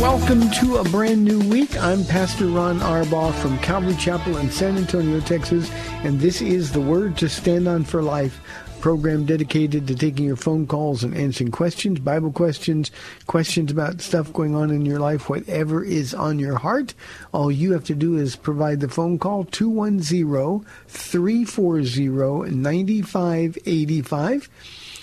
Welcome to a brand new week. I'm Pastor Ron Arbaugh from Calvary Chapel in San Antonio, Texas, and this is the Word to Stand On for Life, a program dedicated to taking your phone calls and answering questions, Bible questions, questions about stuff going on in your life, whatever is on your heart. All you have to do is provide the phone call, 210-340-9585.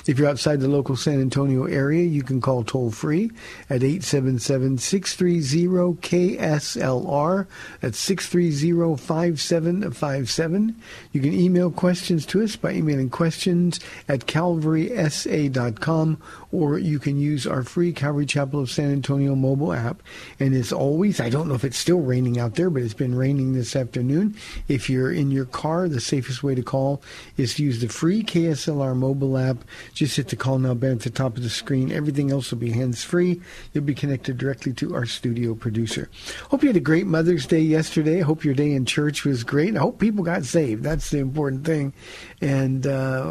If you're outside the local San Antonio area, you can call toll-free at 877-630-KSLR. That's 630-5757. You can email questions to us by emailing questions at CalvarySA.com, or you can use our free Calvary Chapel of San Antonio mobile app. And as always, I don't know if it's still raining out there, but it's been raining this afternoon. If you're in your car, the safest way to call is to use the free KSLR mobile app. Just hit the call now button at the top of the screen. Everything else will be hands-free. You'll be connected directly to our studio producer. Hope you had a great Mother's Day yesterday. Hope your day in church was great. I hope people got saved. That's the important thing. And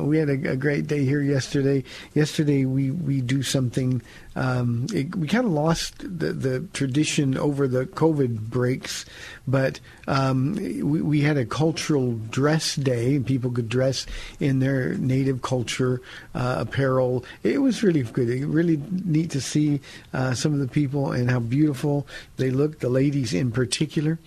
we had a great day here yesterday. Yesterday we do something. We kind of lost the tradition over the COVID breaks, but we had a cultural dress day, and people could dress in their native culture apparel. It was really good. It really neat to see some of the people and how beautiful they looked, the ladies in particular.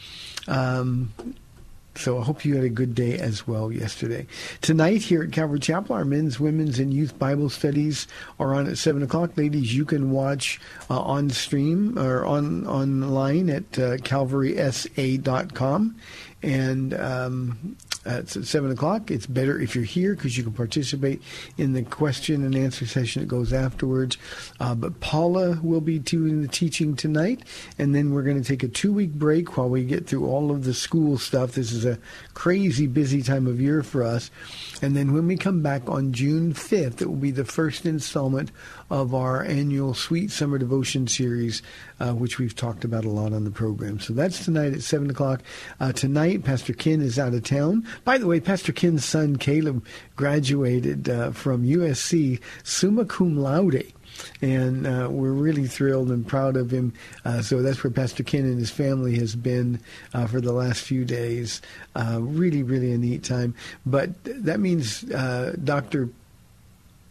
So I hope you had a good day as well yesterday. Tonight here at Calvary Chapel, our men's, women's, and youth Bible studies are on at 7 o'clock. Ladies, you can watch on stream or online at CalvarySA.com. And it's at 7 o'clock. It's better if you're here because you can participate in the question and answer session that goes afterwards. But Paula will be doing the teaching tonight. And then we're going to take a 2-week break while we get through all of the school stuff. This is a crazy busy time of year for us. And then when we come back on June 5th, it will be the first installment of our annual Sweet Summer Devotion series, which we've talked about a lot on the program. So that's tonight at 7 o'clock. Tonight, Pastor Ken is out of town. By the way, Pastor Ken's son, Caleb, graduated from USC summa cum laude. And we're really thrilled and proud of him. So that's where Pastor Ken and his family has been for the last few days. Really, really a neat time. But that means Dr.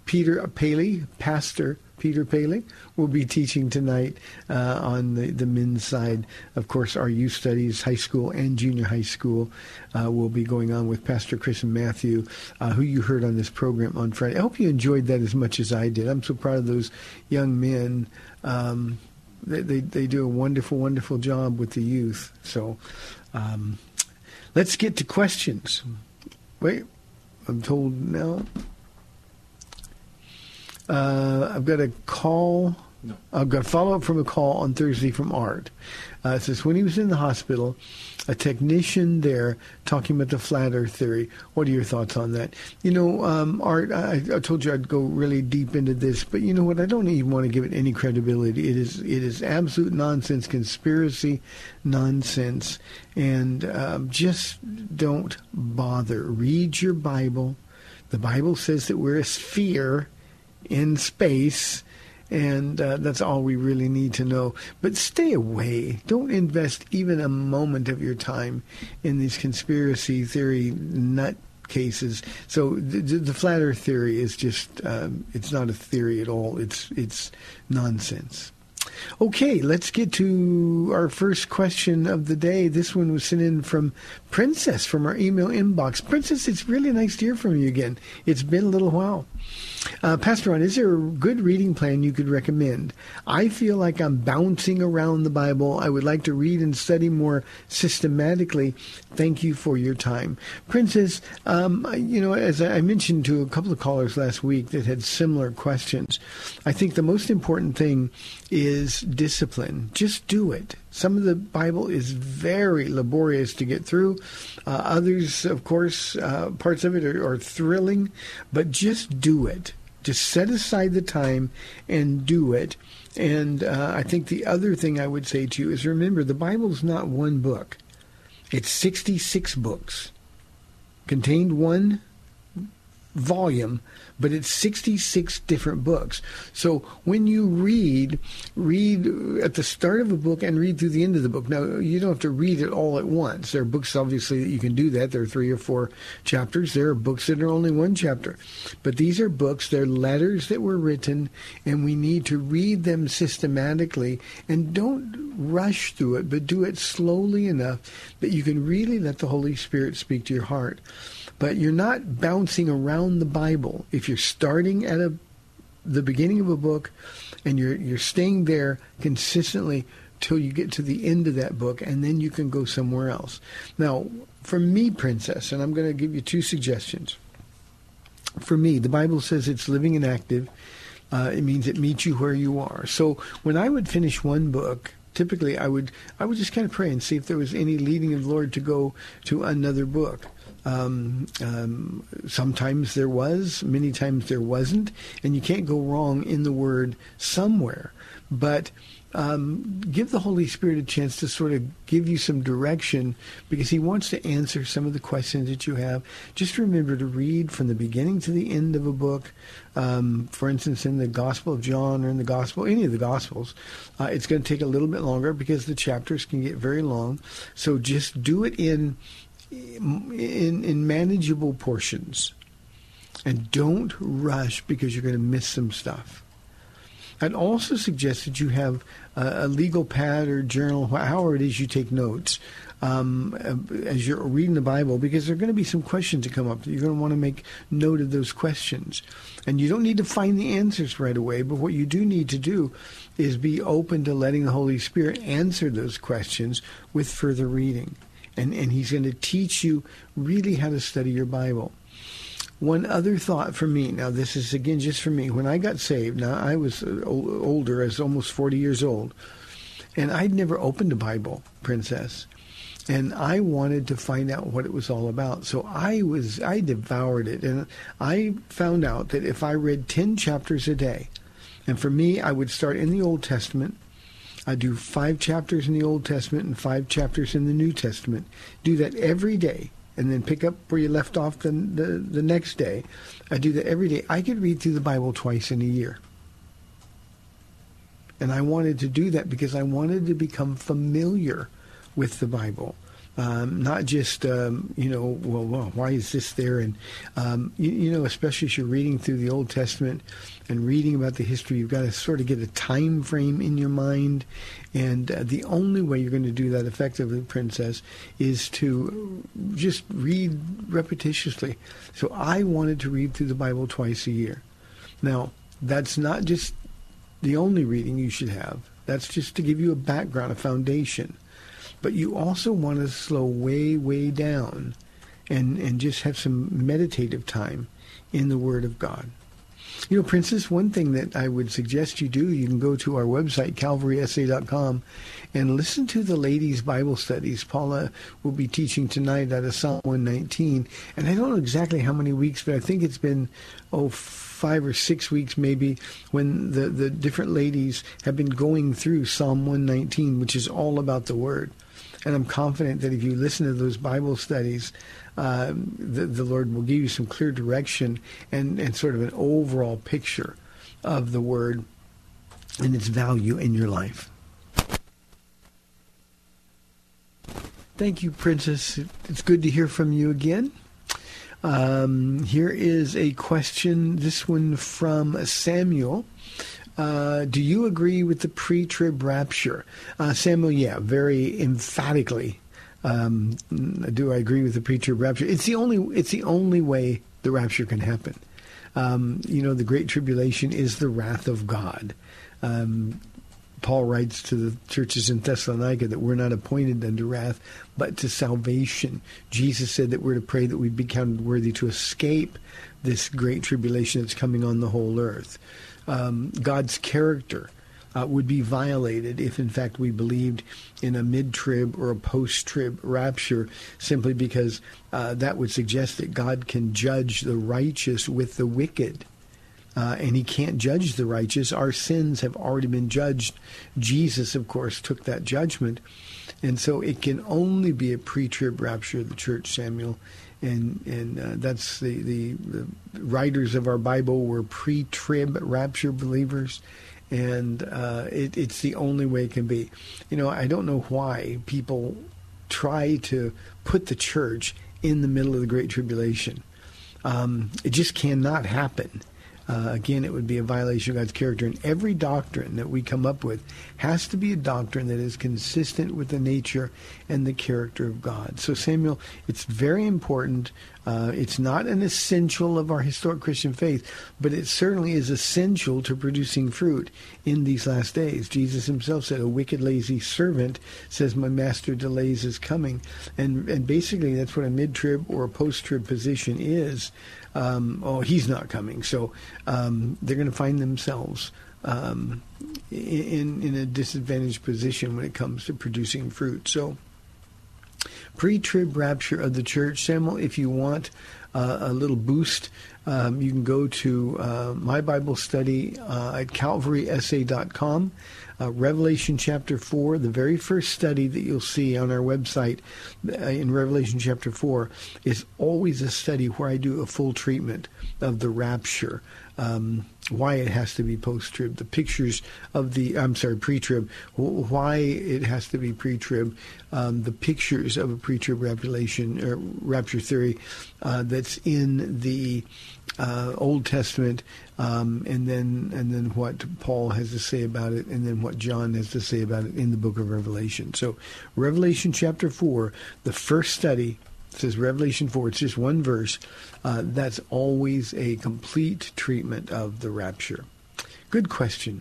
Peter Paley, Pastor Peter Paley, will be teaching tonight on the men's side. Of course, our youth studies, high school and junior high school, will be going on with Pastor Chris and Matthew, who you heard on this program on Friday. I hope you enjoyed that as much as I did. I'm so proud of those young men. They do a wonderful, wonderful job with the youth. So let's get to questions. Wait, I'm told now. I've got a call No. I've got follow-up from a call on Thursday from Art. It says, when he was in the hospital, a technician there talking about the flat earth theory. What are your thoughts on that? You know, Art, I told you I'd go really deep into this, but you know what? I don't even want to give it any credibility. It is absolute nonsense, conspiracy nonsense, and just don't bother. Read your Bible. The Bible says that we're a sphere in space, and that's all we really need to know. But stay away. Don't invest even a moment of your time in these conspiracy theory nut cases. So the flat earth theory is just, it's not a theory at all. It's nonsense. Okay, let's get to our first question of the day. This one was sent in from Princess from our email inbox. Princess, it's really nice to hear from you again. It's been a little while. Pastor Ron, is there a good reading plan you could recommend? I feel like I'm bouncing around the Bible. I would like to read and study more systematically. Thank you for your time. Princess, you know, as I mentioned to a couple of callers last week that had similar questions, I think the most important thing is discipline. Just do it. Some of the Bible is very laborious to get through. Others, of course, parts of it are thrilling, but just do it. Just set aside the time and do it. And I think the other thing I would say to you is remember, the Bible's not one book. It's 66 books. Contained one volume, but it's 66 different books. So when you read at the start of a book and read through the end of the book. Now, you don't have to read it all at once. There are books, obviously, that you can do that. There are 3 or 4 chapters. There are books that are only 1 chapter. But these are books, they're letters that were written, and we need to read them systematically. And don't rush through it, but do it slowly enough that you can really let the Holy Spirit speak to your heart. But you're not bouncing around the Bible. If you're starting at the beginning of a book and you're staying there consistently till you get to the end of that book, and then you can go somewhere else. Now, for me, Princess, and I'm going to give you 2 suggestions. For me, the Bible says it's living and active. It means it meets you where you are. So when I would finish one book, typically I would just kind of pray and see if there was any leading of the Lord to go to another book. Sometimes there was, many times there wasn't, and you can't go wrong in the Word somewhere. But give the Holy Spirit a chance to sort of give you some direction, because he wants to answer some of the questions that you have. Just remember to read from the beginning to the end of a book. For instance, in the Gospel of John or in the Gospel, any of the Gospels, it's going to take a little bit longer because the chapters can get very long. So just do it in manageable portions, and don't rush because you're going to miss some stuff. I'd also suggest that you have a legal pad or journal, however it is you take notes as you're reading the Bible, because there are going to be some questions that come up. You're going to want to make note of those questions. And you don't need to find the answers right away, but what you do need to do is be open to letting the Holy Spirit answer those questions with further reading. And he's going to teach you really how to study your Bible. One other thought for me, now this is again just for me, when I got saved, now I was older, I was almost 40 years old, and I'd never opened a Bible, Princess, and I wanted to find out what it was all about. So I devoured it, and I found out that if I read 10 chapters a day, and for me, I would start in the Old Testament. I do 5 chapters in the Old Testament and 5 chapters in the New Testament. Do that every day, and then pick up where you left off the next day. I do that every day. I could read through the Bible twice in a year. And I wanted to do that because I wanted to become familiar with the Bible. Not just, well, why is this there? And, especially as you're reading through the Old Testament and reading about the history, you've got to sort of get a time frame in your mind. And the only way you're going to do that effectively, Princess, is to just read repetitiously. So I wanted to read through the Bible twice a year. Now, that's not just the only reading you should have. That's just to give you a background, a foundation. But you also want to slow way, way down and just have some meditative time in the Word of God. You know, Princess, one thing that I would suggest you do, you can go to our website, CalvarySA.com, and listen to the ladies' Bible studies. Paula will be teaching tonight out of Psalm 119. And I don't know exactly how many weeks, but I think it's been, 5 or 6 weeks maybe, when the different ladies have been going through Psalm 119, which is all about the Word. And I'm confident that if you listen to those Bible studies, the Lord will give you some clear direction and sort of an overall picture of the Word and its value in your life. Thank you, Princess. It's good to hear from you again. Here is a question, this one from Samuel. Do you agree with the pre-trib rapture? Samuel, yeah, very emphatically. Do I agree with the pre-trib rapture? It's the only way the rapture can happen. The Great Tribulation is the wrath of God. Paul writes to the churches in Thessalonica that we're not appointed unto wrath, but to salvation. Jesus said that we're to pray that we'd be counted worthy to escape this great tribulation that's coming on the whole earth. God's character would be violated if, in fact, we believed in a mid-trib or a post-trib rapture, simply because that would suggest that God can judge the righteous with the wicked. And he can't judge the righteous. Our sins have already been judged. Jesus, of course, took that judgment. And so it can only be a pre-trib rapture of the church, Samuel. And that's the writers of our Bible were pre-trib rapture believers. And it's the only way it can be. You know, I don't know why people try to put the church in the middle of the Great Tribulation. It just cannot happen. Again, it would be a violation of God's character. And every doctrine that we come up with has to be a doctrine that is consistent with the nature and the character of God. So, Samuel, it's very important. It's not an essential of our historic Christian faith, but it certainly is essential to producing fruit in these last days. Jesus himself said, "A wicked, lazy servant says, 'My master delays his coming.'" And basically, that's what a mid-trib or a post-trib position is. He's not coming. So they're going to find themselves in a disadvantaged position when it comes to producing fruit. So pre-trib rapture of the church. Samuel, if you want a little boost, you can go to my Bible study at CalvarySA.com. Revelation chapter 4, the very first study that you'll see on our website in Revelation chapter 4 is always a study where I do a full treatment of the rapture, why it has to be post-trib, the pictures of pre-trib, why it has to be pre-trib, the pictures of a pre-trib rapture theory that's in the Old Testament, and then what Paul has to say about it, and then what John has to say about it in the book of Revelation. So Revelation chapter 4, the first study, says Revelation 4, it's just one verse. That's always a complete treatment of the rapture. Good question.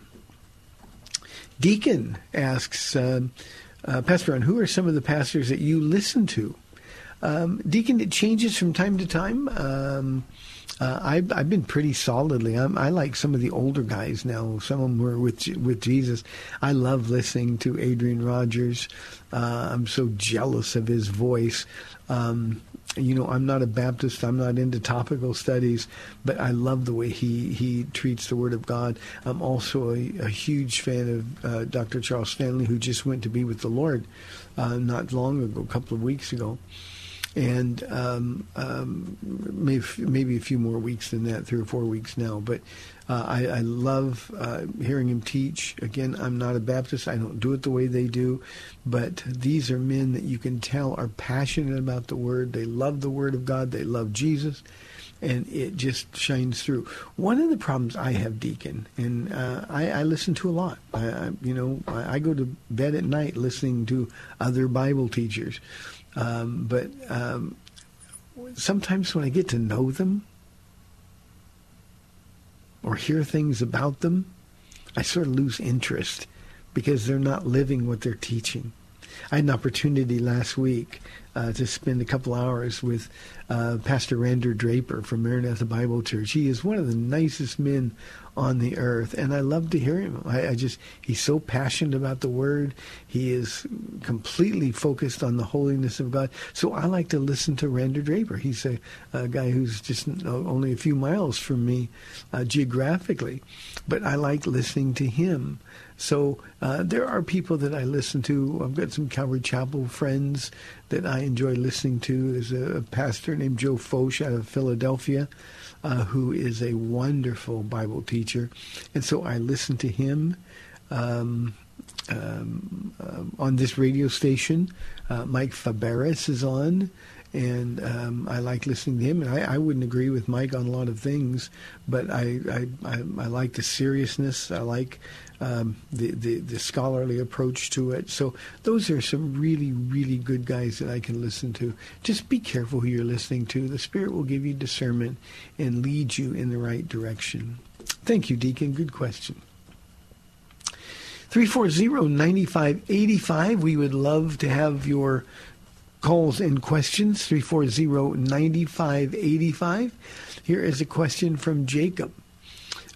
Deacon asks, Pastor Ron, who are some of the pastors that you listen to? Deacon, it changes from time to time. I've been pretty solidly. I like some of the older guys now. Some of them were with Jesus. I love listening to Adrian Rogers. I'm so jealous of his voice. I'm not a Baptist. I'm not into topical studies, but I love the way he treats the Word of God. I'm also a huge fan of Dr. Charles Stanley, who just went to be with the Lord not long ago, a couple of weeks ago. And maybe a few more weeks than that, 3 or 4 weeks now. But I love hearing him teach. Again, I'm not a Baptist. I don't do it the way they do. But these are men that you can tell are passionate about the Word. They love the Word of God. They love Jesus. And it just shines through. One of the problems I have, Deacon, and I listen to a lot. I go to bed at night listening to other Bible teachers. But sometimes when I get to know them or hear things about them, I sort of lose interest because they're not living what they're teaching. I had an opportunity last week to spend a couple hours with Pastor Randy Draper from Maranatha Bible Church. He is one of the nicest men on the earth, and I love to hear him. He's so passionate about the Word. He is completely focused on the holiness of God. So I like to listen to Randy Draper. He's a guy who's just only a few miles from me geographically, but I like listening to him. So there are people that I listen to. I've got some Calvary Chapel friends that I enjoy listening to. There's a pastor named Joe Foch out of Philadelphia who is a wonderful Bible teacher. And so I listen to him on this radio station. Mike Faberis is on. And I like listening to him. And I wouldn't agree with Mike on a lot of things, but I like the seriousness. I like the scholarly approach to it. So those are some really, really good guys that I can listen to. Just be careful who you're listening to. The Spirit will give you discernment and lead you in the right direction. Thank you, Deacon. Good question. 340-9585. We would love to have your calls and questions, 340-9585. Here is a question from Jacob.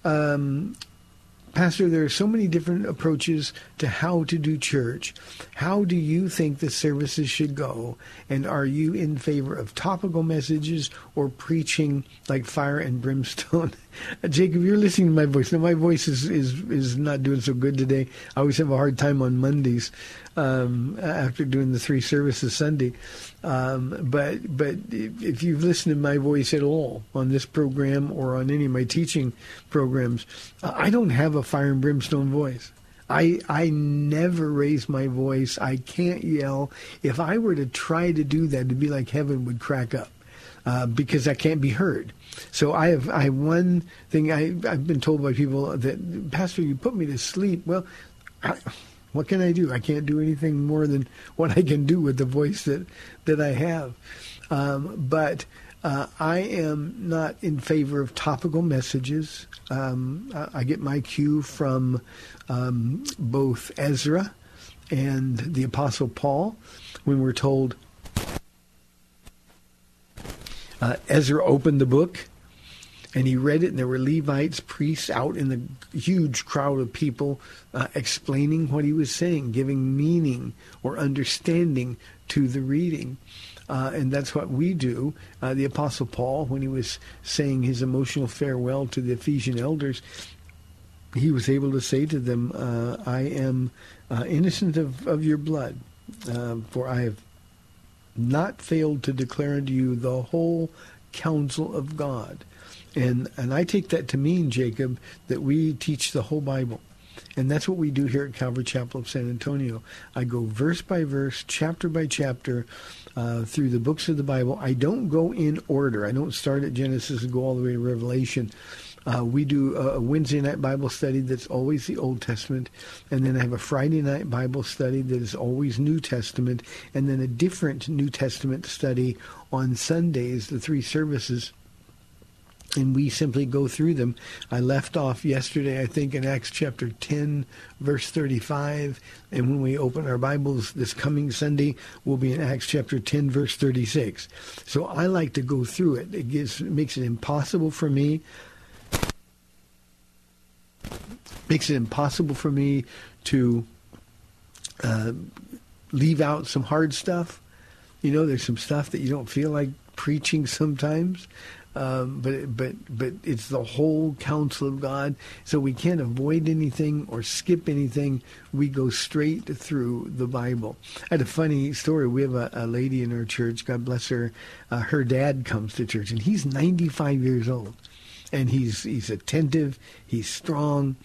Pastor, there are so many different approaches to how to do church. How do you think the services should go? And are you in favor of topical messages or preaching like fire and brimstone? Jacob, you're listening to my voice. Now, my voice is not doing so good today. I always have a hard time on Mondays after doing the three services Sunday. But if you've listened to my voice at all on this program or on any of my teaching programs, I don't have a fire and brimstone voice. I never raise my voice. I can't yell. If I were to try to do that, it'd be like heaven would crack up because I can't be heard. So I have one thing. I've been told by people that, Pastor, you put me to sleep. Well, what can I do? I can't do anything more than what I can do with the voice that I have. But I am not in favor of topical messages. I get my cue from both Ezra and the Apostle Paul when we're told Ezra opened the book. And he read it, and there were Levites, priests, out in the huge crowd of people explaining what he was saying, giving meaning or understanding to the reading. And that's what we do. The Apostle Paul, when he was saying his emotional farewell to the Ephesian elders, he was able to say to them, I am innocent of your blood, for I have not failed to declare unto you the whole counsel of God. And I take that to mean, Jacob, that we teach the whole Bible. And that's what we do here at Calvary Chapel of San Antonio. I go verse by verse, chapter by chapter, through the books of the Bible. I don't go in order. I don't start at Genesis and go all the way to Revelation. We do a Wednesday night Bible study that's always the Old Testament. And then I have a Friday night Bible study that is always New Testament. And then a different New Testament study on Sundays, the three services. And we simply go through them. I left off yesterday, I think, in Acts chapter 10, verse 35. And when we open our Bibles this coming Sunday, we'll be in Acts chapter 10, verse 36. So I like to go through it. It makes it impossible for me. Makes it impossible for me to leave out some hard stuff. You know, there's some stuff that you don't feel like preaching sometimes. But it's the whole counsel of God. So we can't avoid anything or skip anything. We go straight through the Bible. I had a funny story. We have a lady in our church, God bless her. Her dad comes to church, and he's 95 years old. And he's attentive. He's strong.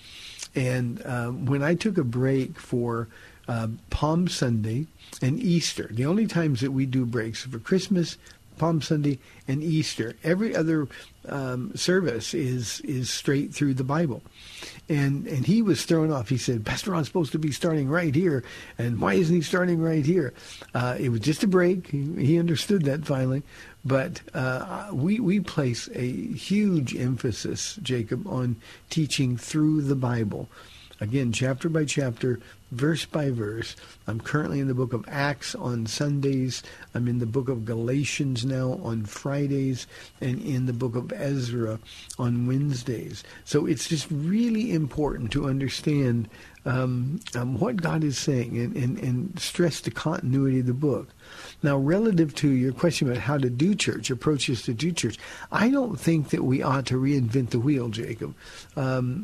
And when I took a break for Palm Sunday and Easter, the only times that we do breaks for Christmas, Palm Sunday, and Easter. Every other service is straight through the Bible. And he was thrown off. He said, Pastor Ron's supposed to be starting right here, and why isn't he starting right here? It was just a break. He understood that finally. But we place a huge emphasis, Jacob, on teaching through the Bible. Again, chapter by chapter, verse by verse. I'm currently in the book of Acts on Sundays. I'm in the book of Galatians now on Fridays, and in the book of Ezra on Wednesdays. So it's just really important to understand what God is saying and stress the continuity of the book. Now, relative to your question about how to do church, approaches to do church, I don't think that we ought to reinvent the wheel, Jacob.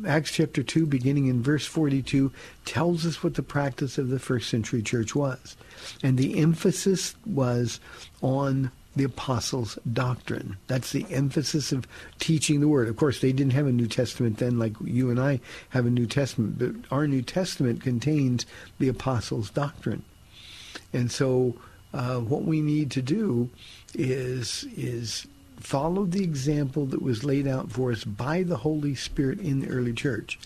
Acts chapter 2, beginning in verse 42, tells us what the practice of the first century church was. And the emphasis was on the apostles' doctrine. That's the emphasis of teaching the word. Of course, they didn't have a New Testament then, like you and I have a New Testament, but our New Testament contains the apostles' doctrine. And so what we need to do is follow the example that was laid out for us by the Holy Spirit in the early church.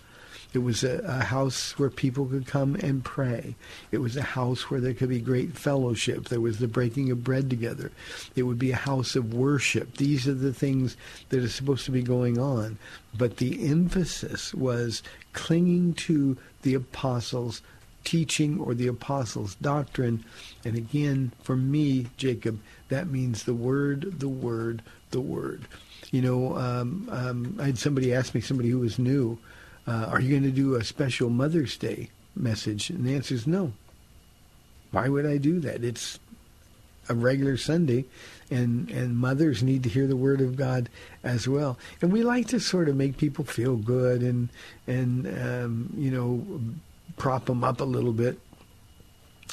It was a house where people could come and pray. It was a house where there could be great fellowship. There was the breaking of bread together. It would be a house of worship. These are the things that are supposed to be going on. But the emphasis was clinging to the apostles' teaching or the apostles' doctrine. And again, for me, Jacob, that means the word, the word, the word. You know, I had somebody ask me, somebody who was new, are you going to do a special Mother's Day message? And the answer is no. Why would I do that? It's a regular Sunday, and mothers need to hear the Word of God as well. And we like to sort of make people feel good and you know, prop them up a little bit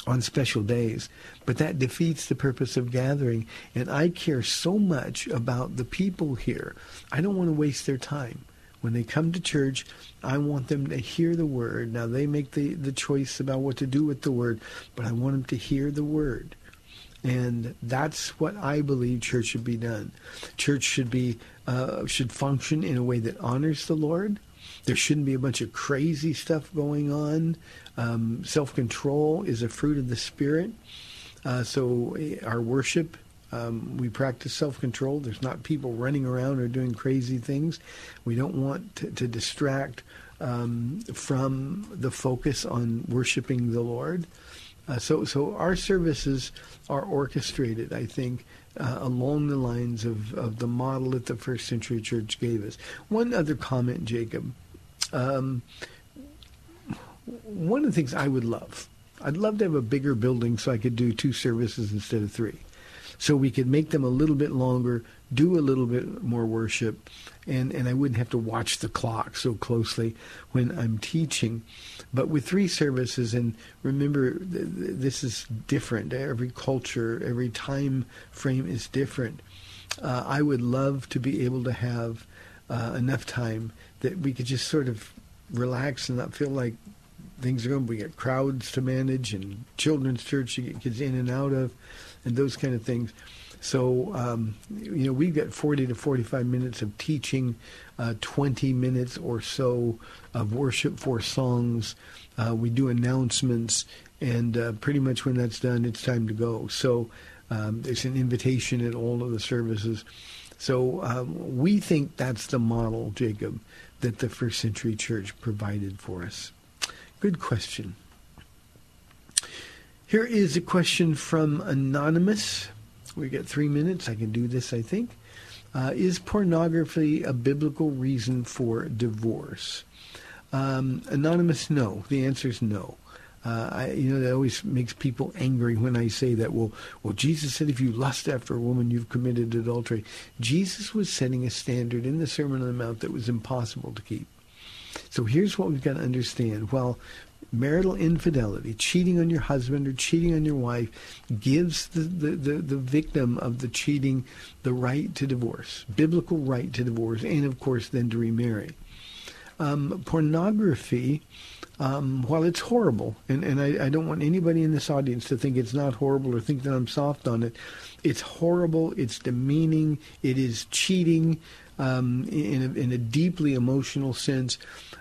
on special days. But that defeats the purpose of gathering. And I care so much about the people here. I don't want to waste their time. When they come to church, I want them to hear the word. Now, they make the choice about what to do with the word, but I want them to hear the word. And that's what I believe church should be done. Church should be should function in a way that honors the Lord. There shouldn't be a bunch of crazy stuff going on. Self-control is a fruit of the Spirit. So our worship, we practice self-control. There's not people running around or doing crazy things. We don't want to distract from the focus on worshiping the Lord. So our services are orchestrated, I think, along the lines of the model that the first century church gave us. One other comment, Jacob. One of the things I'd love to have a bigger building so I could do 2 services instead of 3. So we could make them a little bit longer, do a little bit more worship, and I wouldn't have to watch the clock so closely when I'm teaching. But with 3 services, and remember, this is different. Every culture, every time frame is different. I would love to be able to have enough time that we could just sort of relax and not feel like things are going. We got crowds to manage and children's church to get kids in and out of, and those kind of things. So, you know, we've got 40 to 45 minutes of teaching, 20 minutes or so of worship for songs. We do announcements, and pretty much when that's done, it's time to go. So it's an invitation at all of the services. So we think that's the model, Jacob, that the first century church provided for us. Good question. Here is a question from Anonymous. We got 3 minutes. I can do this, I think. Is pornography a biblical reason for divorce? Anonymous, no. The answer is no. You know, that always makes people angry when I say that. Well, Jesus said if you lust after a woman, you've committed adultery. Jesus was setting a standard in the Sermon on the Mount that was impossible to keep. So here's what we've got to understand. While marital infidelity, cheating on your husband or cheating on your wife, gives the victim of the cheating the right to divorce, biblical right to divorce, and of course then to remarry. Pornography, while it's horrible, and I don't want anybody in this audience to think it's not horrible or think that I'm soft on it, it's horrible, it's demeaning, it is cheating in a deeply emotional sense,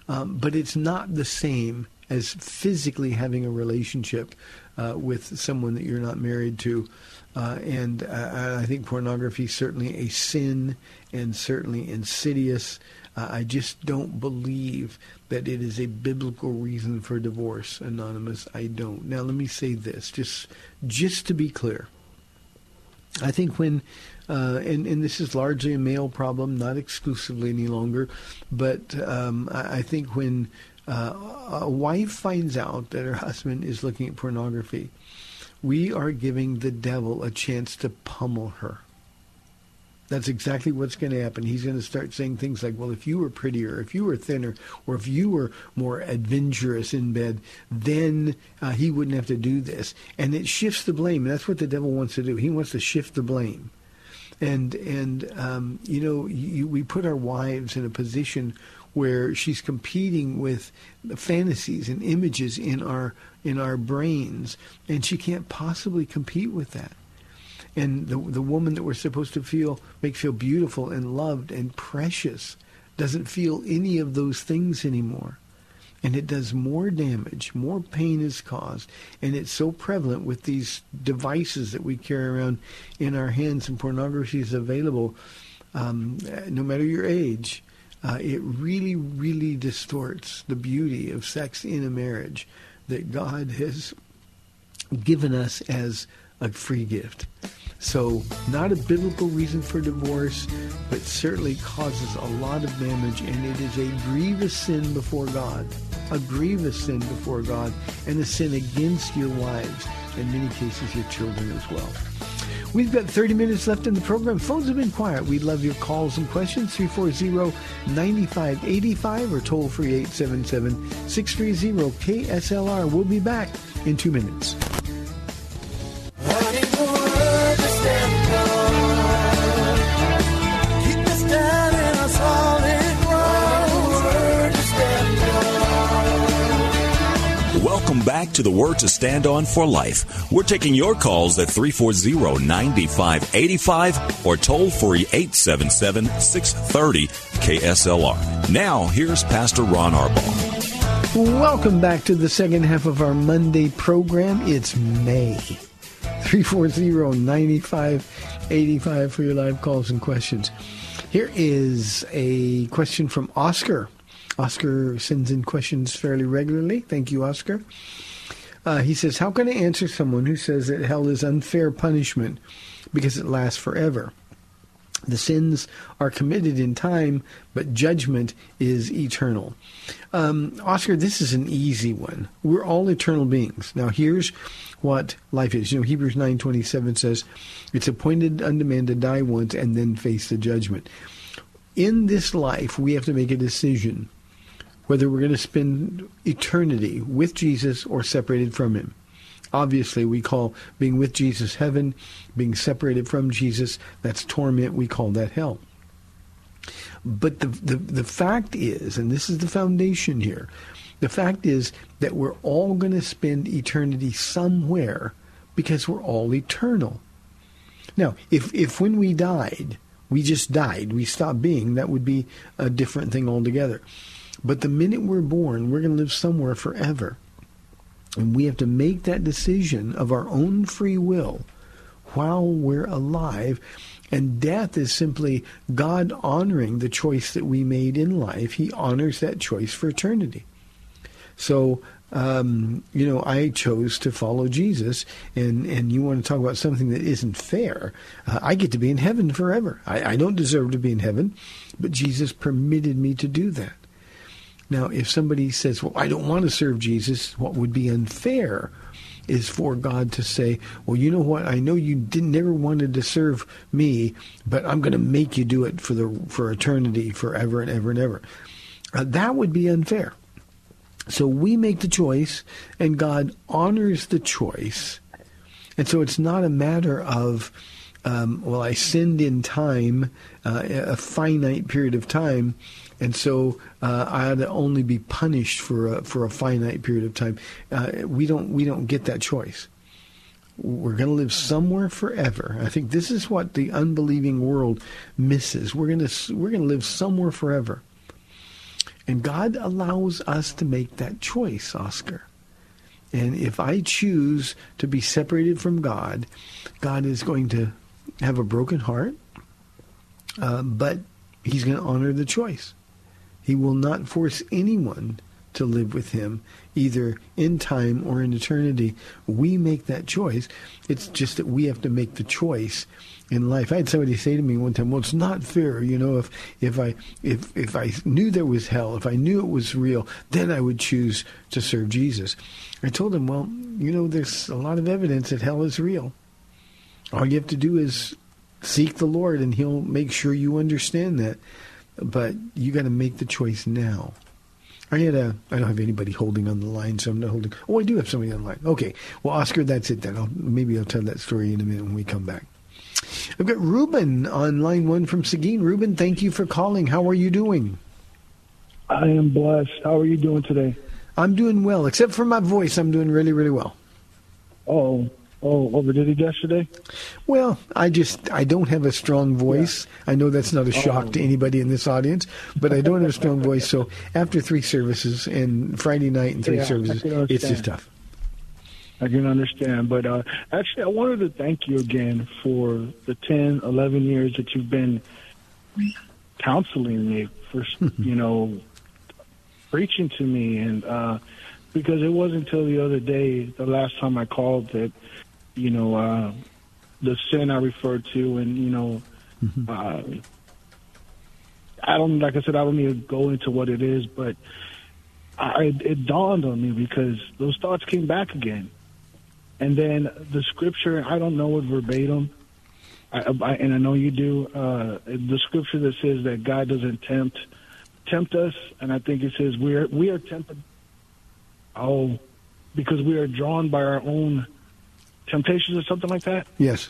but it's not the same as physically having a relationship with someone that you're not married to. And I think pornography is certainly a sin and certainly insidious. I just don't believe that it is a biblical reason for divorce, Anonymous. I don't. Now, let me say this, just to be clear. I think when, and this is largely a male problem, not exclusively any longer, but I think when a wife finds out that her husband is looking at pornography, we are giving the devil a chance to pummel her. That's exactly what's going to happen. He's going to start saying things like, well, if you were prettier, if you were thinner, or if you were more adventurous in bed, then he wouldn't have to do this. And it shifts the blame. That's what the devil wants to do. He wants to shift the blame. And you know, we put our wives in a position where she's competing with the fantasies and images in our brains, and she can't possibly compete with that. And the woman that we're supposed to make feel beautiful and loved and precious doesn't feel any of those things anymore. And it does more damage, more pain is caused. And it's so prevalent with these devices that we carry around in our hands, and pornography is available no matter your age. It really, really distorts the beauty of sex in a marriage that God has given us as a free gift. So, not a biblical reason for divorce, but certainly causes a lot of damage, and it is a grievous sin before God, and a sin against your wives, in many cases your children as well. We've got 30 minutes left in the program. Phones have been quiet. We'd love your calls and questions, 340-9585 or toll-free 877-630-KSLR. We'll be back in 2 minutes. Back to the Word to Stand On for Life. We're taking your calls at 340-9585 or toll-free 877-630-KSLR. Now, here's Pastor Ron Arbaugh. Welcome back to the second half of our Monday program. It's May. 340-9585 for your live calls and questions. Here is a question from Oscar. Oscar sends in questions fairly regularly. Thank you, Oscar. He says, how can I answer someone who says that hell is unfair punishment because it lasts forever? The sins are committed in time, but judgment is eternal. Oscar, this is an easy one. We're all eternal beings. Now, here's what life is. You know, Hebrews 9:27 says, it's appointed unto man to die once and then face the judgment. In this life, we have to make a decision whether we're going to spend eternity with Jesus or separated from him. Obviously, we call being with Jesus heaven, being separated from Jesus, that's torment. We call that hell. But the fact is, and this is the foundation here, the fact is that we're all going to spend eternity somewhere because we're all eternal. Now, if when we died, we just died, we stopped being, that would be a different thing altogether. But the minute we're born, we're going to live somewhere forever. And we have to make that decision of our own free will while we're alive. And death is simply God honoring the choice that we made in life. He honors that choice for eternity. So, you know, I chose to follow Jesus, and you want to talk about something that isn't fair. I get to be in heaven forever. I don't deserve to be in heaven, but Jesus permitted me to do that. Now, if somebody says, well, I don't want to serve Jesus, what would be unfair is for God to say, well, you know what? I know you never wanted to serve me, but I'm going to make you do it for eternity, forever and ever and ever. That would be unfair. So we make the choice, and God honors the choice. And so it's not a matter of, well, I sinned in time, a finite period of time, and so I ought to only be punished for a finite period of time. We don't get that choice. We're going to live somewhere forever. I think this is what the unbelieving world misses. We're going to live somewhere forever. And God allows us to make that choice, Oscar. And if I choose to be separated from God, God is going to have a broken heart, but he's going to honor the choice. He will not force anyone to live with him, either in time or in eternity. We make that choice. It's just that we have to make the choice in life. I had somebody say to me one time, well, it's not fair, you know, if I knew there was hell, if I knew it was real, then I would choose to serve Jesus. I told him, well, you know, there's a lot of evidence that hell is real. All you have to do is seek the Lord, and he'll make sure you understand that. But you got to make the choice now. I don't have anybody holding on the line, so I'm not holding. Oh, I do have somebody on the line. Okay. Well, Oscar, that's it then. Maybe I'll tell that story in a minute when we come back. I've got Ruben on line one from Seguin. Ruben, thank you for calling. How are you doing? I am blessed. How are you doing today? I'm doing well. Except for my voice, I'm doing really, really well. Oh, overdid it yesterday? Well, I don't have a strong voice. Yeah. I know that's not a shock to anybody in this audience, but I don't have a strong voice. So after three services and Friday night and three services, it's just tough. I can understand. But actually, I wanted to thank you again for the 10, 11 years that you've been counseling me for, you know, preaching to me. And because it wasn't until the other day, the last time I called, that, you know, the sin I referred to. And, you know, I don't need to go into what it is, but it dawned on me because those thoughts came back again. And then the scripture, I don't know it verbatim, and I know you do, the scripture that says that God doesn't tempt us, and I think it says we are tempted, because we are drawn by our own temptations or something like that? Yes.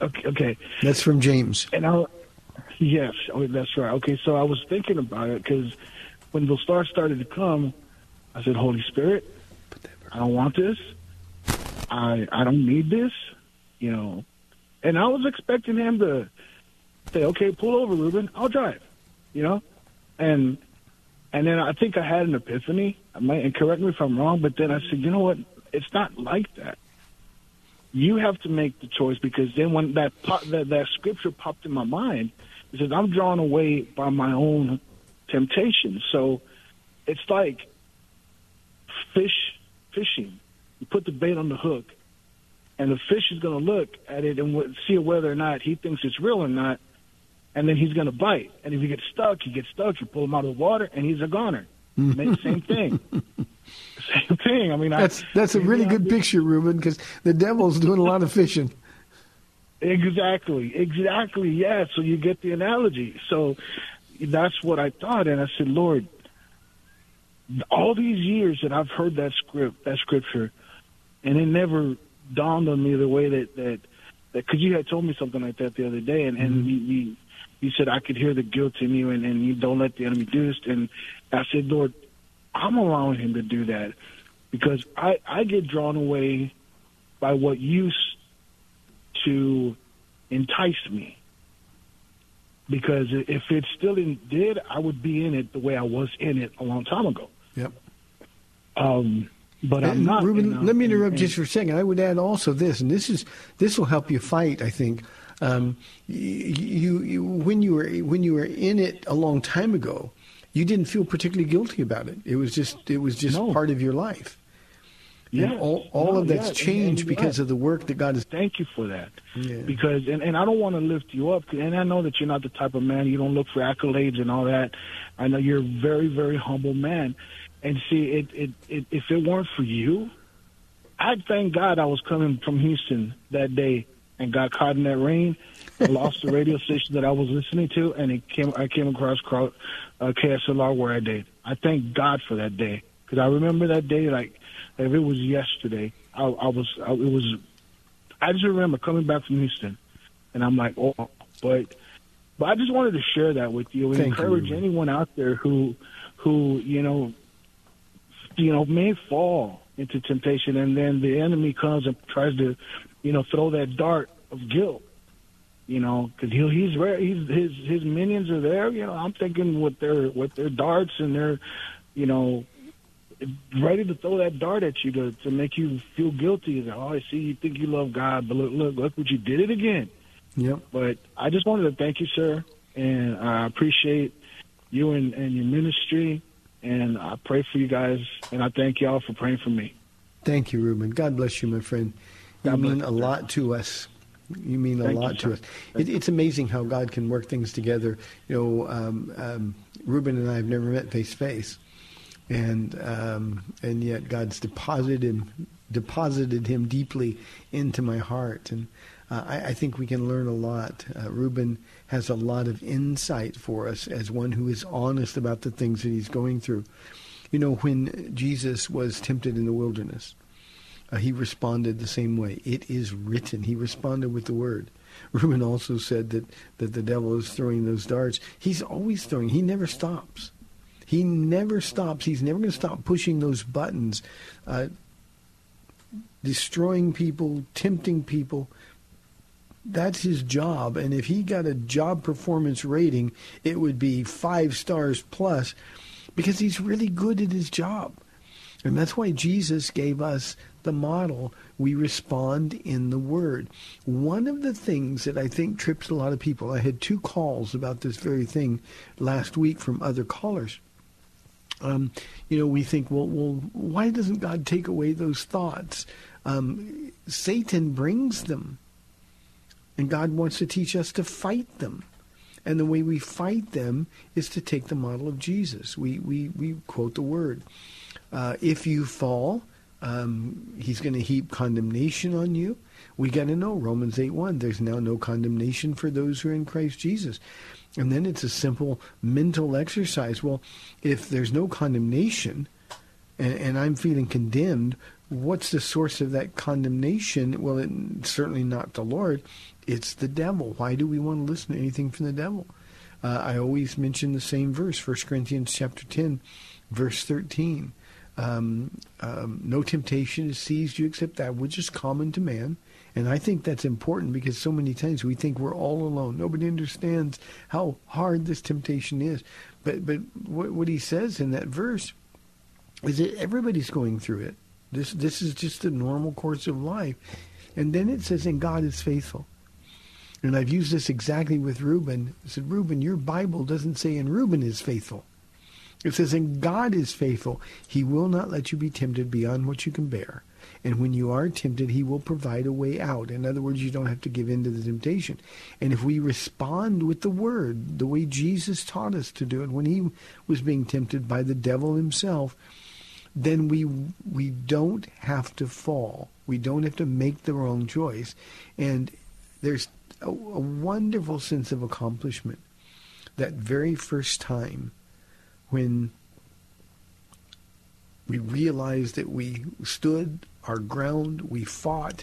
Okay. That's from James. And yes, that's right. Okay, so I was thinking about it because when those stars started to come, I said, Holy Spirit, I don't want this. I don't need this, you know. And I was expecting him to say, okay, pull over, Ruben. I'll drive, you know. And then I think I had an epiphany. And correct me if I'm wrong, but then I said, you know what? It's not like that. You have to make the choice, because then when that scripture popped in my mind, it says, I'm drawn away by my own temptation. So it's like fishing. You put the bait on the hook, and the fish is going to look at it and see whether or not he thinks it's real or not, and then he's going to bite. And if he gets stuck, You pull him out of the water, and he's a goner. Same thing. Same thing. I mean, that's a really good picture, Ruben, because the devil's doing a lot of fishing. Exactly, yeah. So you get the analogy. So that's what I thought, and I said, Lord, all these years that I've heard that scripture, and it never dawned on me the way that because you had told me something like that the other day, and you said, I could hear the guilt in you, and you don't let the enemy do this. And I said, Lord, I'm allowing him to do that, because I get drawn away by what used to entice me. Because if it still did, I would be in it the way I was in it a long time ago. Yep. But I'm not. Ruben, let me interrupt just for a second. I would add also this, and this will help you fight, I think. When you were in it a long time ago, you didn't feel particularly guilty about it. It was just part of your life. Yeah. All of that's changed because of the work that God has. Thank you for that. Yeah. Because, and I don't want to lift you up, and I know that you're not the type of man, you don't look for accolades and all that. I know you're a very, very humble man. And see, if it weren't for you, I'd thank God I was coming from Houston that day and got caught in that rain and lost the radio station that I was listening to, and I came across KSLR where I did. I thank God for that day, because I remember that day like if it was yesterday. I just remember coming back from Houston, and I'm like, oh, but I just wanted to share that with you and encourage anyone out there who you know may fall into temptation, and then the enemy comes and tries to, you know, throw that dart of guilt, you know, because he's rare. His minions are there. You know, I'm thinking with their darts and their, you know, ready to throw that dart at you to make you feel guilty. Like, oh, I see you think you love God, but look what you did it again. Yep. But I just wanted to thank you, sir, and I appreciate you and your ministry, and I pray for you guys, and I thank y'all for praying for me. Thank you, Reuben. God bless you, my friend. You mean a lot to us. You mean a lot to us. It's amazing how God can work things together. You know, Reuben and I have never met face to face, and yet God's deposited him deeply into my heart, and I think we can learn a lot. Reuben has a lot of insight for us as one who is honest about the things that he's going through. You know, when Jesus was tempted in the wilderness, he responded the same way. It is written. He responded with the word. Reuben also said that the devil is throwing those darts. He's always throwing. He never stops. He never stops. He's never going to stop pushing those buttons, destroying people, tempting people. That's his job. And if he got a job performance rating, it would be 5 stars plus, because he's really good at his job. And that's why Jesus gave us the model. We respond in the Word. One of the things that I think trips a lot of people, I had 2 calls about this very thing last week from other callers. You know, we think, well, why doesn't God take away those thoughts? Satan brings them, and God wants to teach us to fight them. And the way we fight them is to take the model of Jesus. We quote the Word. If you fall, he's going to heap condemnation on you. We got to know Romans 8:1. There's now no condemnation for those who are in Christ Jesus. And then it's a simple mental exercise. Well, if there's no condemnation and I'm feeling condemned, what's the source of that condemnation? Well, it's certainly not the Lord. It's the devil. Why do we want to listen to anything from the devil? I always mention the same verse, 1 Corinthians chapter 10, verse 13. No temptation has seized you except that which is common to man. And I think that's important, because so many times we think we're all alone. Nobody understands how hard this temptation is. But what he says in that verse is that everybody's going through it. This is just the normal course of life. And then it says, and God is faithful. And I've used this exactly with Reuben. I said, Reuben, your Bible doesn't say, and Reuben is faithful. It says, and God is faithful. He will not let you be tempted beyond what you can bear. And when you are tempted, he will provide a way out. In other words, you don't have to give in to the temptation. And if we respond with the word, the way Jesus taught us to do it when he was being tempted by the devil himself, then we don't have to fall. We don't have to make the wrong choice. And there's a wonderful sense of accomplishment. That very first time when we realized that we stood our ground, we fought,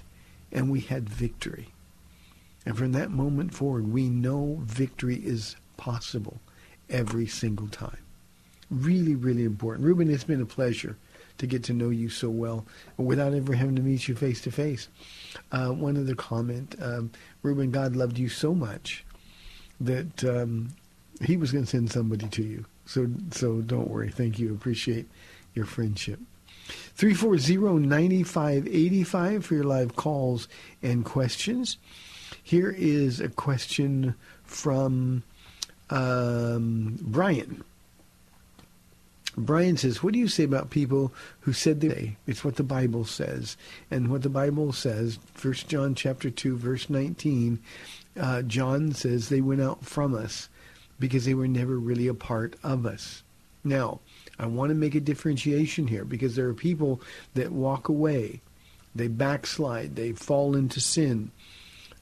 and we had victory. And from that moment forward, we know victory is possible every single time. Really, really important. Reuben, it's been a pleasure to get to know you so well without ever having to meet you face to face. One other comment. Reuben, God loved you so much that he was going to send somebody to you. So don't worry. Thank you. Appreciate your friendship. 340-9585 for your live calls and questions. Here is a question from Brian. Brian says, what do you say about people who said they? It's what the Bible says. And what the Bible says, 1 John chapter 2, verse 19, John says they went out from us because they were never really a part of us. Now, I want to make a differentiation here, because there are people that walk away. They backslide. They fall into sin.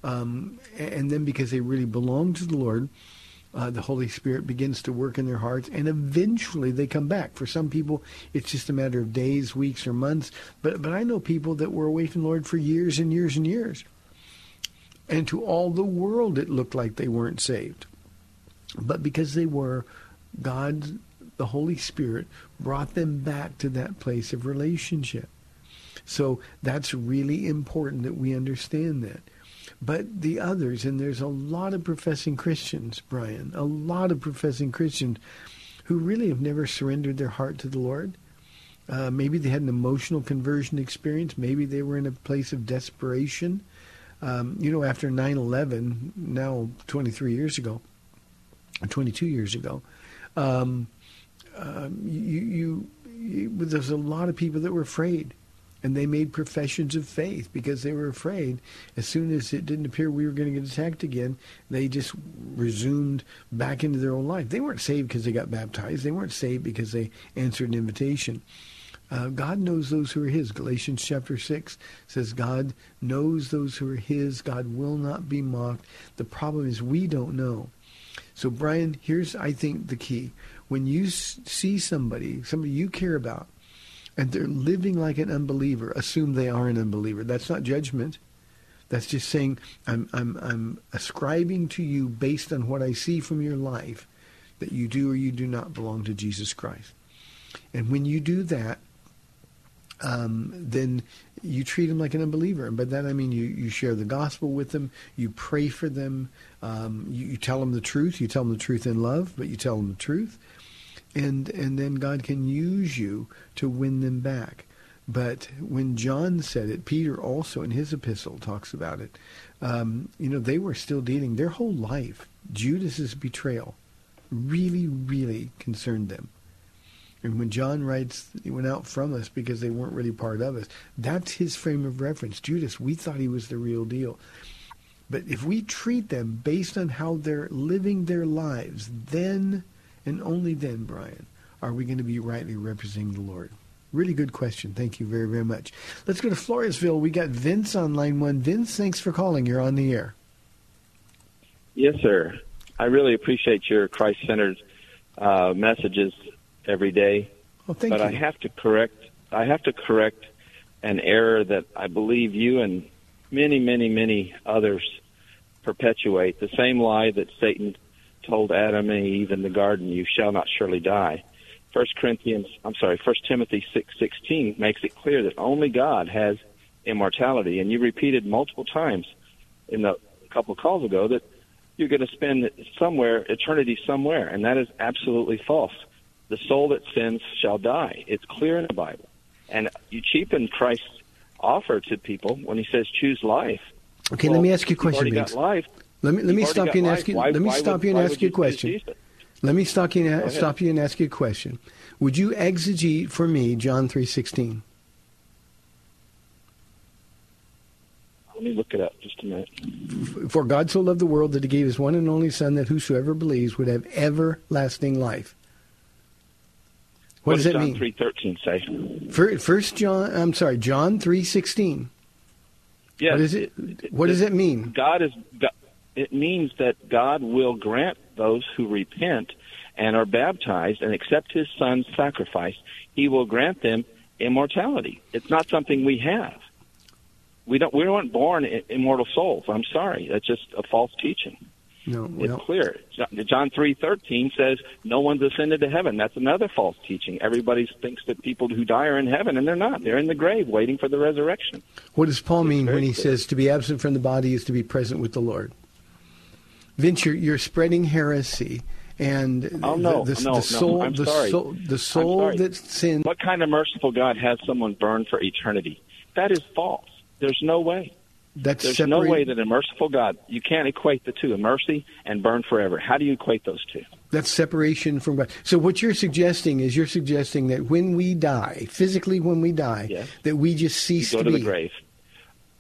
And then because they really belong to the Lord, the Holy Spirit begins to work in their hearts, and eventually they come back. For some people, it's just a matter of days, weeks, or months. But I know people that were away from the Lord for years and years and years. And to all the world, it looked like they weren't saved. But because they were, God, the Holy Spirit, brought them back to that place of relationship. So that's really important that we understand that. But the others, and there's a lot of professing Christians, Brian, a lot of professing Christians who really have never surrendered their heart to the Lord. Maybe they had an emotional conversion experience. Maybe they were in a place of desperation. You know, after 9/11, now 22 years ago, There's a lot of people that were afraid, and they made professions of faith because they were afraid. As soon as it didn't appear we were going to get attacked again, they just resumed back into their own life. They weren't saved because they got baptized. They weren't saved because they answered an invitation. God knows those who are his. Galatians chapter 6 says God knows those who are his. God will not be mocked. The problem is we don't know. So, Brian, here's, I think, the key. When you see somebody you care about, and they're living like an unbeliever, assume they are an unbeliever. That's not judgment. That's just saying I'm ascribing to you based on what I see from your life that you do or you do not belong to Jesus Christ. And when you do that, then you treat them like an unbeliever. And by that I mean you share the gospel with them, you pray for them, you tell them the truth. You tell them the truth in love, but you tell them the truth. And then God can use you to win them back. But when John said it, Peter also in his epistle talks about it. They were still dealing their whole life. Judas's betrayal really, really concerned them. And when John writes, he went out from us because they weren't really part of us. That's his frame of reference. Judas, we thought he was the real deal. But if we treat them based on how they're living their lives, then and only then, Brian, are we going to be rightly representing the Lord? Really good question. Thank you very, very much. Let's go to Floresville. We got Vince on line one. Vince, thanks for calling. You're on the air. Yes, sir. I really appreciate your Christ-centered messages every day. Well, thank you. But I have to correct an error that I believe you and many, many, many others perpetuate. The same lie that Satan told Adam and Eve in the garden, you shall not surely die. 1 Timothy 6:16 makes it clear that only God has immortality. And you repeated multiple times in the couple of calls ago that you're going to spend eternity somewhere. And that is absolutely false. The soul that sins shall die. It's clear in the Bible. And you cheapen Christ's offer to people when he says, choose life. Okay, well, let me ask you a question, Vince. Let me stop you and ask you a question. Would you exegete for me John 3:16? Let me look it up just a minute. For God so loved the world that he gave his one and only Son, that whosoever believes would have everlasting life. What does that mean? What does John 3:13 say? John 3:16. Yes. What does it mean? It means that God will grant those who repent and are baptized and accept his Son's sacrifice. He will grant them immortality. It's not something we have. We weren't born immortal souls. I'm sorry. That's just a false teaching. No, it's clear. John 3:13 says no one's ascended to heaven. That's another false teaching. Everybody thinks that people who die are in heaven, and they're not. They're in the grave waiting for the resurrection. What does Paul mean when he says to be absent from the body is to be present with the Lord? Vince, you're spreading heresy. And the soul that sins. What kind of merciful God has someone burned for eternity? That is false. There's no way. There's no way that a merciful God, you can't equate the two, mercy and burn forever. How do you equate those two? That's separation from God. So what you're suggesting is that when we die, physically when we die, yes, that we just cease to be. You go to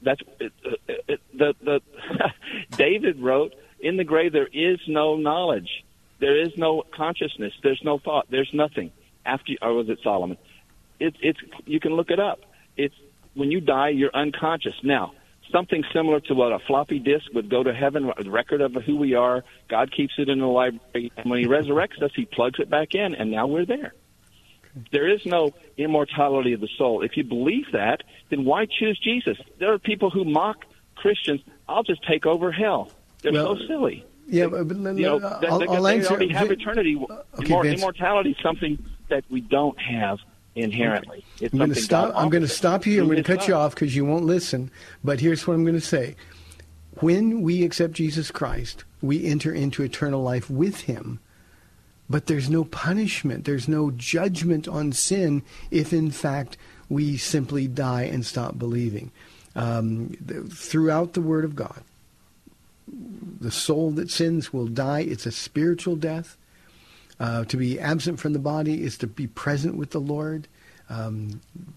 the grave. David wrote, in the grave there is no knowledge. There is no consciousness. There's no thought. There's nothing. Was it Solomon? It's you can look it up. It's when you die, you're unconscious. Now, something similar to what a floppy disk would go to heaven, a record of who we are. God keeps it in the library, and when he resurrects us, he plugs it back in, and now we're there. Okay. There is no immortality of the soul. If you believe that, then why choose Jesus? There are people who mock Christians. I'll just take over hell. They're so silly. Yeah, but I'll answer. They already have eternity. Immortality is something that we don't have inherently. I'm going to stop you. I'm going to cut you off because you won't listen. But here's what I'm going to say. When we accept Jesus Christ, we enter into eternal life with him. But there's no punishment. There's no judgment on sin if, in fact, we simply die and stop believing. Throughout the Word of God, the soul that sins will die. It's a spiritual death. To be absent from the body is to be present with the Lord.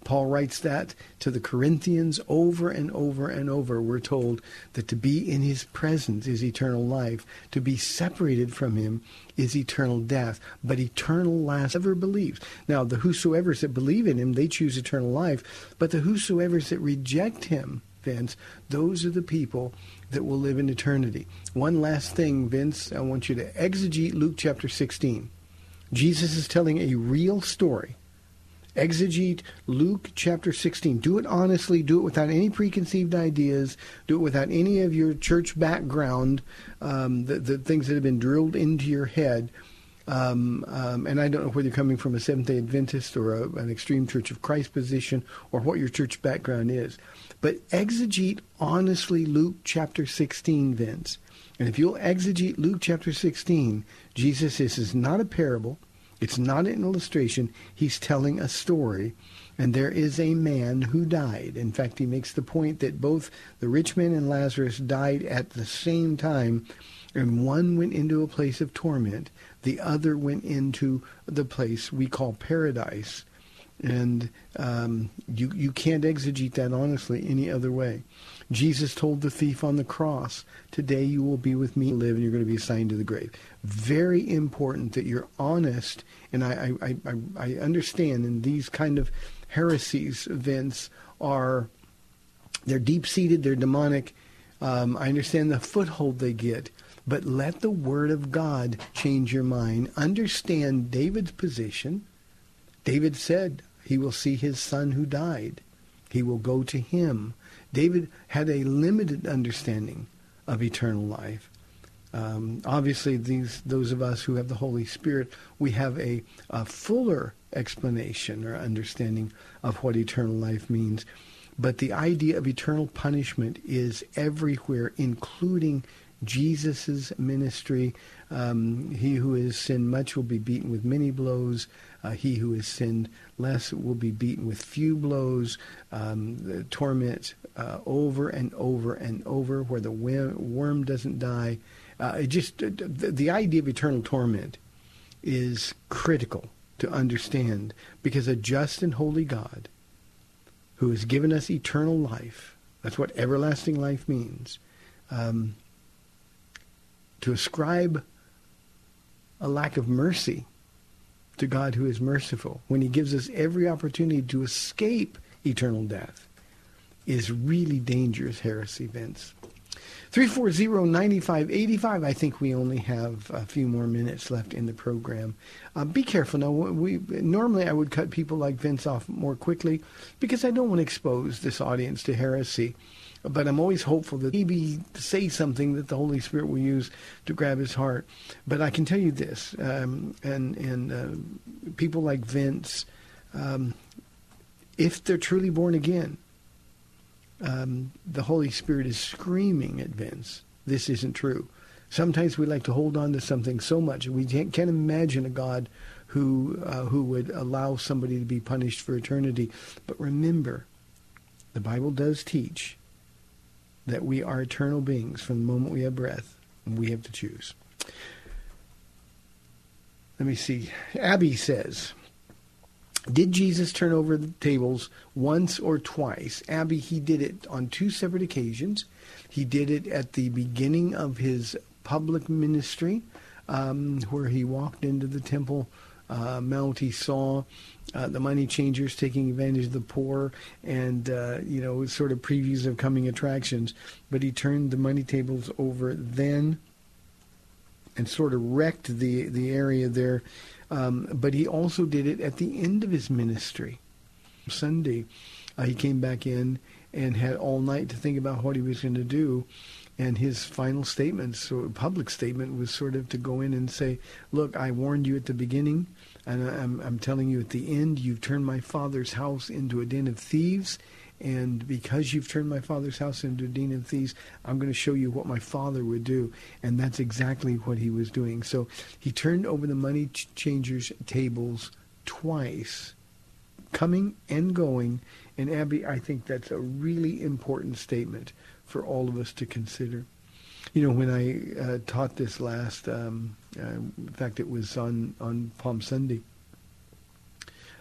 Paul writes that to the Corinthians over and over and over. We're told that to be in his presence is eternal life. To be separated from him is eternal death. But eternal lasts ever believes. Now, the whosoevers that believe in him, they choose eternal life. But the whosoevers that reject him, Vince, those are the people that will live in eternity. One last thing, Vince, I want you to exegete Luke chapter 16. Jesus is telling a real story. Exegete Luke chapter 16. Do it honestly. Do it without any preconceived ideas. Do it without any of your church background, the things that have been drilled into your head. And I don't know whether you're coming from a Seventh-day Adventist or an extreme Church of Christ position or what your church background is. But exegete honestly Luke chapter 16, Vince. And if you'll exegete Luke chapter 16, Jesus, this is not a parable. It's not an illustration. He's telling a story. And there is a man who died. In fact, he makes the point that both the rich man and Lazarus died at the same time. And one went into a place of torment. The other went into the place we call paradise. And you can't exegete that honestly any other way. Jesus told the thief on the cross, today you will be with me and live, and you're going to be assigned to the grave. Very important that you're honest. And I understand, and these kind of heresies, Vince, they're deep-seated, they're demonic. I understand the foothold they get. But let the Word of God change your mind. Understand David's position. David said he will see his son who died. He will go to him. David had a limited understanding of eternal life. Obviously, those of us who have the Holy Spirit, we have a fuller explanation or understanding of what eternal life means. But the idea of eternal punishment is everywhere, including Jesus's ministry. He who has sinned much will be beaten with many blows. He who has sinned less will be beaten with few blows. The torment over and over and over, where the worm doesn't die. The idea of eternal torment is critical to understand, because a just and holy God who has given us eternal life, that's what everlasting life means, to ascribe a lack of mercy to God who is merciful when he gives us every opportunity to escape eternal death is really dangerous heresy, Vince. 340-9585. I think we only have a few more minutes left in the program. Be careful now. Normally I would cut people like Vince off more quickly because I don't want to expose this audience to heresy. But I'm always hopeful that maybe say something that the Holy Spirit will use to grab his heart. But I can tell you this, and people like Vince, if they're truly born again, the Holy Spirit is screaming at Vince, this isn't true. Sometimes we like to hold on to something so much. We can't imagine a God who would allow somebody to be punished for eternity. But remember, the Bible does teach that we are eternal beings from the moment we have breath, and we have to choose. Let me see. Abby says, did Jesus turn over the tables once or twice? Abby, he did it on two separate occasions. He did it at the beginning of his public ministry, where he walked into the temple mount. He saw the money changers taking advantage of the poor, and sort of previews of coming attractions. But he turned the money tables over then, and sort of wrecked the area there. But he also did it at the end of his ministry. Sunday, he came back in and had all night to think about what he was going to do. And his final statement, so public statement, was sort of to go in and say, look, I warned you at the beginning, and I'm telling you at the end, you've turned my Father's house into a den of thieves. And because you've turned my Father's house into a den of thieves, I'm going to show you what my Father would do. And that's exactly what he was doing. So he turned over the money changers' tables twice, coming and going. And Abby, I think that's a really important statement for all of us to consider. You know, when I taught this last, in fact, it was on Palm Sunday,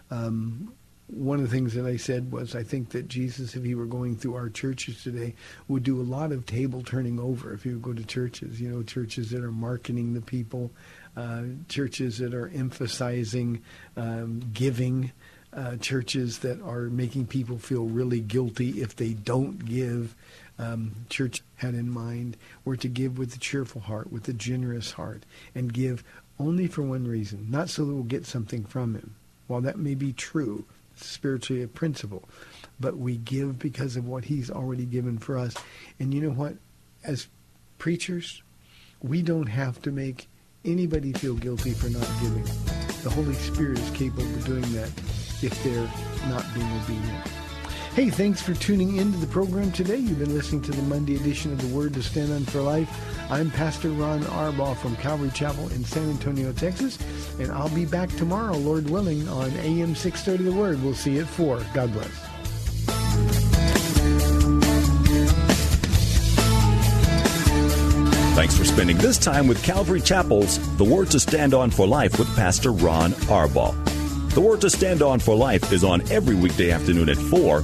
one of the things that I said was, I think that Jesus, if he were going through our churches today, would do a lot of table turning over if he would go to churches, you know, churches that are marketing the people, churches that are emphasizing giving, churches that are making people feel really guilty if they don't give. Church had in mind were to give with a cheerful heart, with a generous heart, and give only for one reason, not so that we'll get something from him. While that may be true, spiritually a principle, but we give because of what he's already given for us. And you know what? As preachers, we don't have to make anybody feel guilty for not giving. The Holy Spirit is capable of doing that if they're not being obedient. Hey, thanks for tuning into the program today. You've been listening to the Monday edition of The Word to Stand On for Life. I'm Pastor Ron Arbaugh from Calvary Chapel in San Antonio, Texas, and I'll be back tomorrow, Lord willing, on AM 630 The Word. We'll see you at 4. God bless. Thanks for spending this time with Calvary Chapel's The Word to Stand On for Life with Pastor Ron Arbaugh. The Word to Stand On for Life is on every weekday afternoon at 4,